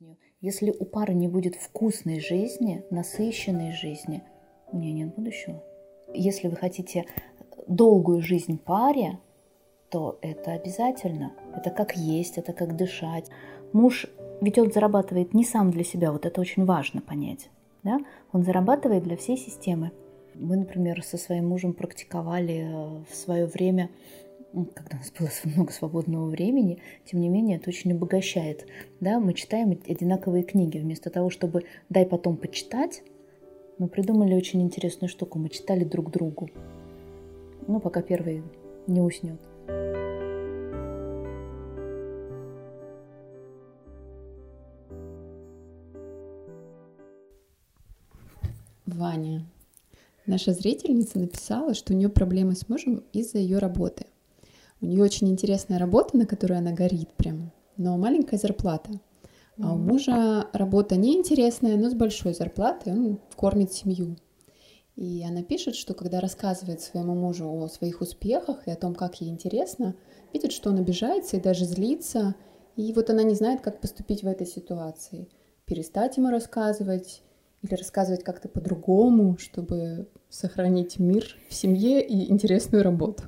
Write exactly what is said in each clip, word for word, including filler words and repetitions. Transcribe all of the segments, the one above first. жизнью. Если у пары не будет вкусной жизни, насыщенной жизни, у нее нет будущего. Если вы хотите долгую жизнь паре, то это обязательно. Это как есть, это как дышать. Муж, ведь он зарабатывает не сам для себя, вот это очень важно понять. Да? Он зарабатывает для всей системы. Мы, например, со своим мужем практиковали в свое время, когда у нас было много свободного времени, тем не менее, это очень обогащает. Да? Мы читаем одинаковые книги. Вместо того, чтобы «дай потом почитать», мы придумали очень интересную штуку. Мы читали друг другу. Ну, пока первый не уснет. Ваня. Наша зрительница написала, что у нее проблемы с мужем из-за ее работы. У нее очень интересная работа, на которой она горит прям, но маленькая зарплата. А у мужа работа неинтересная, но с большой зарплатой, он кормит семью. И она пишет, что когда рассказывает своему мужу о своих успехах и о том, как ей интересно, видит, что он обижается и даже злится. И вот она не знает, как поступить в этой ситуации. Перестать ему рассказывать или рассказывать как-то по-другому, чтобы сохранить мир в семье и интересную работу.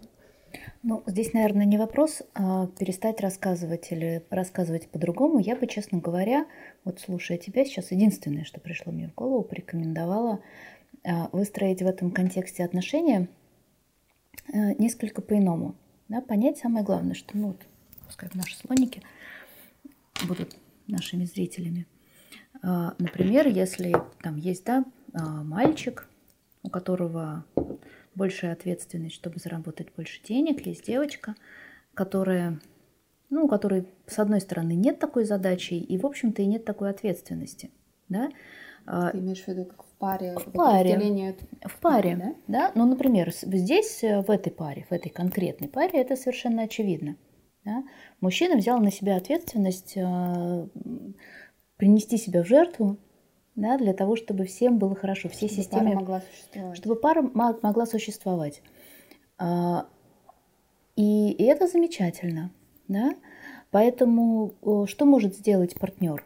Ну, здесь, наверное, не вопрос а перестать рассказывать или рассказывать по-другому. Я бы, честно говоря, вот слушая тебя сейчас, единственное, что пришло мне в голову, порекомендовала выстроить в этом контексте отношения несколько по-иному. Да, понять самое главное, что ну, вот, пускай наши слоники будут нашими зрителями. Например, если там есть да, мальчик, у которого большая ответственность, чтобы заработать больше денег. Есть девочка, которая, ну, у которой, с одной стороны, нет такой задачи, и, в общем-то, и нет такой ответственности. Да? Ты имеешь в виду, как в паре? В паре, в паре да? Да? Ну, например, здесь, в этой паре, в этой конкретной паре, это совершенно очевидно. Да? Мужчина взял на себя ответственность э, принести себя в жертву, да, для того, чтобы всем было хорошо, всей чтобы системе, пара могла существовать. Чтобы пара могла существовать. И, и это замечательно. Да? Поэтому что может сделать партнер?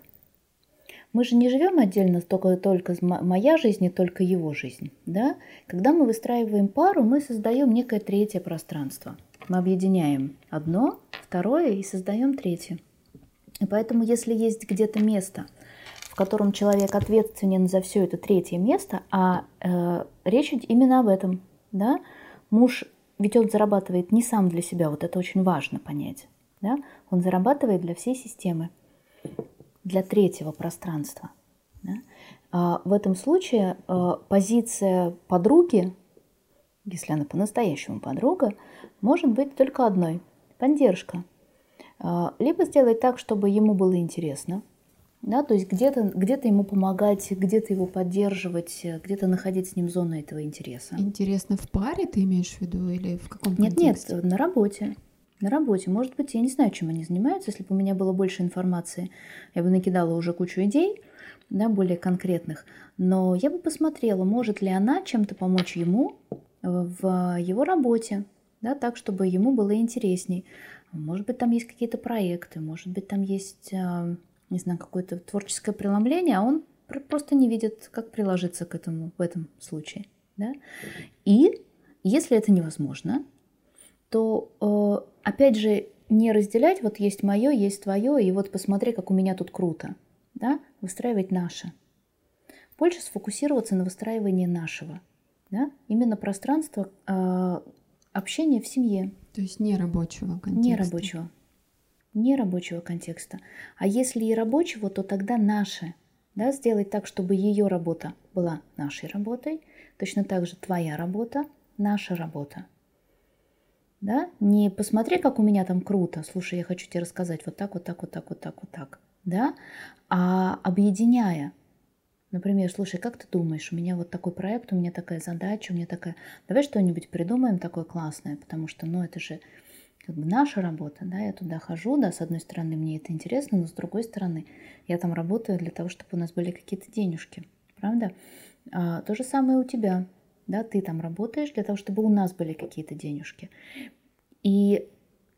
Мы же не живем отдельно, только, только моя жизнь и только его жизнь. Да? Когда мы выстраиваем пару, мы создаем некое третье пространство. Мы объединяем одно, второе и создаем третье. И поэтому, если есть где-то место, в котором человек ответственен за все это третье место, а э, речь идет именно об этом. Да? Муж, ведь он зарабатывает не сам для себя, вот это очень важно понять. Да? Он зарабатывает для всей системы, для третьего пространства. Да? А в этом случае э, позиция подруги, если она по-настоящему подруга, может быть только одной – поддержка. Э, либо сделать так, чтобы ему было интересно. Да, то есть где-то, где-то ему помогать, где-то его поддерживать, где-то находить с ним зону этого интереса. Интересно, в паре ты имеешь в виду или в каком контексте? Нет, нет, на работе. На работе. Может быть, я не знаю, чем они занимаются. Если бы у меня было больше информации, я бы накидала уже кучу идей, да, более конкретных. Но я бы посмотрела, может ли она чем-то помочь ему в его работе, да, так, чтобы ему было интересней. Может быть, там есть какие-то проекты, может быть, там есть... не знаю, какое-то творческое преломление, а он просто не видит, как приложиться к этому в этом случае. Да? И если это невозможно, то, опять же, не разделять, вот есть мое, есть твое, и вот посмотри, как у меня тут круто. Да? Выстраивать наше. Больше сфокусироваться на выстраивании нашего. Да? Именно пространство общения в семье. То есть не рабочего контекста. Не рабочего. Не рабочего контекста. А если и рабочего, то тогда наше. Да, сделать так, чтобы ее работа была нашей работой. Точно так же твоя работа, наша работа. Да? Не посмотри, как у меня там круто. Слушай, я хочу тебе рассказать вот так, вот так, вот так, вот так, вот так. Да? А объединяя. Например, слушай, как ты думаешь, у меня вот такой проект, у меня такая задача, у меня такая... Давай что-нибудь придумаем такое классное, потому что, ну, это же... как бы наша работа, да, я туда хожу, да, с одной стороны мне это интересно, но с другой стороны я там работаю для того, чтобы у нас были какие-то денежки, правда? А, то же самое у тебя, да, ты там работаешь для того, чтобы у нас были какие-то денежки. И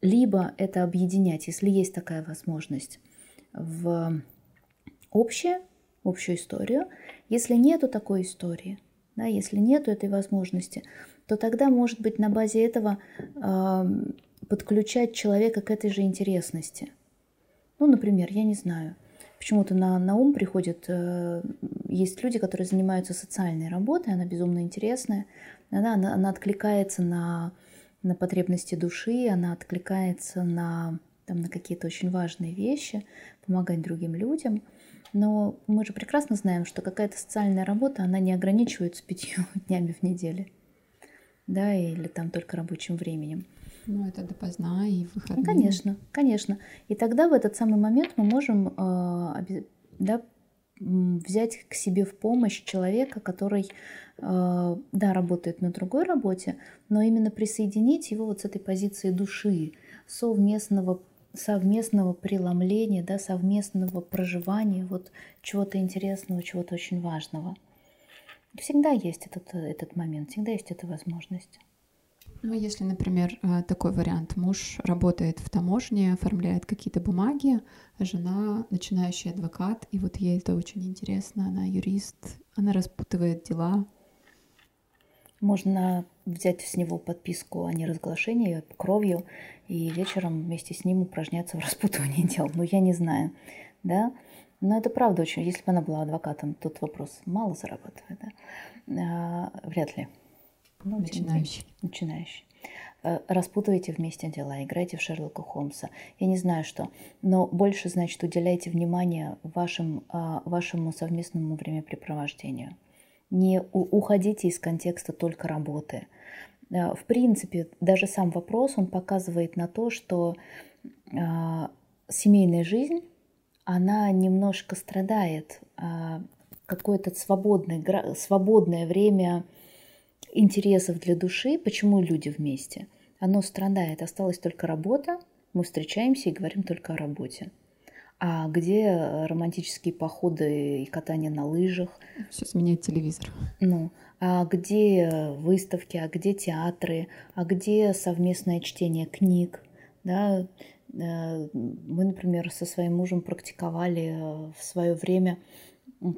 либо это объединять, если есть такая возможность, в общее, общую историю. Если нету такой истории, да, если нету этой возможности, то тогда, может быть, на базе этого э, подключать человека к этой же интересности. Ну, например, я не знаю, почему-то на, на ум приходит, э, есть люди, которые занимаются социальной работой, она безумно интересная, она, она, она откликается на, на потребности души, она откликается на, там, на какие-то очень важные вещи, помогать другим людям. Но мы же прекрасно знаем, что какая-то социальная работа, она не ограничивается пятью днями в неделю, да, или там только рабочим временем. Ну, это допоздна и выходные. Конечно, конечно. И тогда в этот самый момент мы можем, да, взять к себе в помощь человека, который, да, работает на другой работе, но именно присоединить его вот с этой позиции души, совместного совместного преломления, да, совместного проживания вот чего-то интересного, чего-то очень важного. Всегда есть этот, этот момент, всегда есть эта возможность. Ну, если, например, такой вариант. Муж работает в таможне, оформляет какие-то бумаги, а жена начинающий адвокат, и вот ей это очень интересно, она юрист, она распутывает дела. Можно взять с него подписку о неразглашении кровью и вечером вместе с ним упражняться в распутывании дел. Ну, я не знаю, да. Но это правда очень. Если бы она была адвокатом, тут вопрос, мало зарабатывает, да? А, вряд ли. Ну, начинающий. Начинающий. Распутывайте вместе дела, играйте в Шерлока Холмса. Я не знаю что, но больше, значит, уделяйте внимание вашим, вашему совместному времяпрепровождению. Не уходите из контекста только работы. В принципе, даже сам вопрос, он показывает на то, что семейная жизнь, она немножко страдает. Какое-то свободное, свободное время интересов для души, почему люди вместе, оно страдает. Осталась только работа, мы встречаемся и говорим только о работе. А где романтические походы и катание на лыжах? Все сменяет телевизор. Ну, а где выставки, а где театры, а где совместное чтение книг? Да? Мы, например, со своим мужем практиковали в свое время,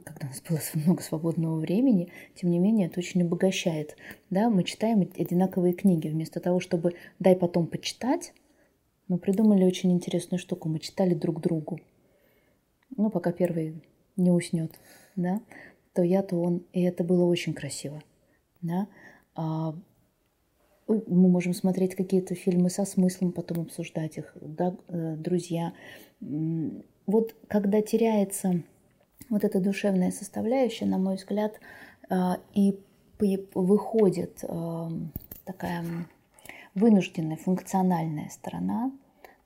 когда у нас было много свободного времени, тем не менее, это очень обогащает. Да? Мы читаем одинаковые книги вместо того, чтобы «дай потом почитать», мы придумали очень интересную штуку. Мы читали друг другу. Ну, пока первый не уснет, да, то я, то он. И это было очень красиво, да. А, мы можем смотреть какие-то фильмы со смыслом, потом обсуждать их, да, друзья. Вот когда теряется вот эта душевная составляющая, на мой взгляд, и выходит такая вынужденная, функциональная сторона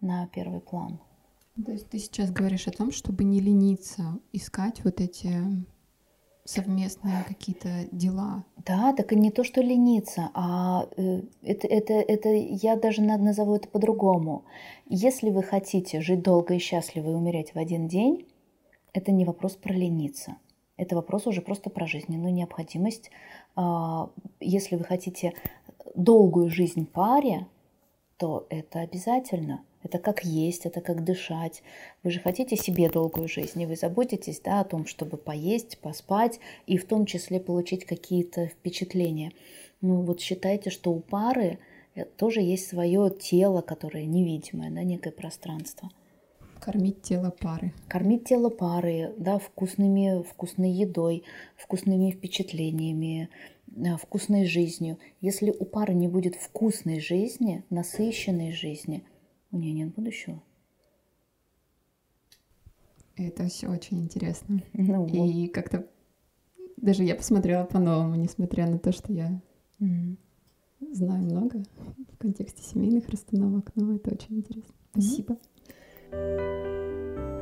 на первый план. То есть ты сейчас говоришь о том, чтобы не лениться, искать вот эти совместные какие-то дела. Да, так и не то, что лениться, а это, это, это я даже назову это по-другому. Если вы хотите жить долго и счастливо и умереть в один день, это не вопрос про лениться. Это вопрос уже просто про жизненную необходимость. Если вы хотите долгую жизнь паре, то это обязательно. Это как есть, это как дышать. Вы же хотите себе долгую жизнь, и вы заботитесь, да, о том, чтобы поесть, поспать, и в том числе получить какие-то впечатления. Ну вот считайте, что у пары тоже есть свое тело, которое невидимое, да, некое пространство. Кормить тело пары. Кормить тело пары, да, вкусными, вкусной едой, вкусными впечатлениями, вкусной жизнью. Если у пары не будет вкусной жизни, насыщенной жизни, у нее нет будущего. Это все очень интересно. Ну, вот. И как-то даже я посмотрела по-новому, несмотря на то, что я mm-hmm. знаю много в контексте семейных расстановок, но это очень интересно. Mm-hmm. Спасибо.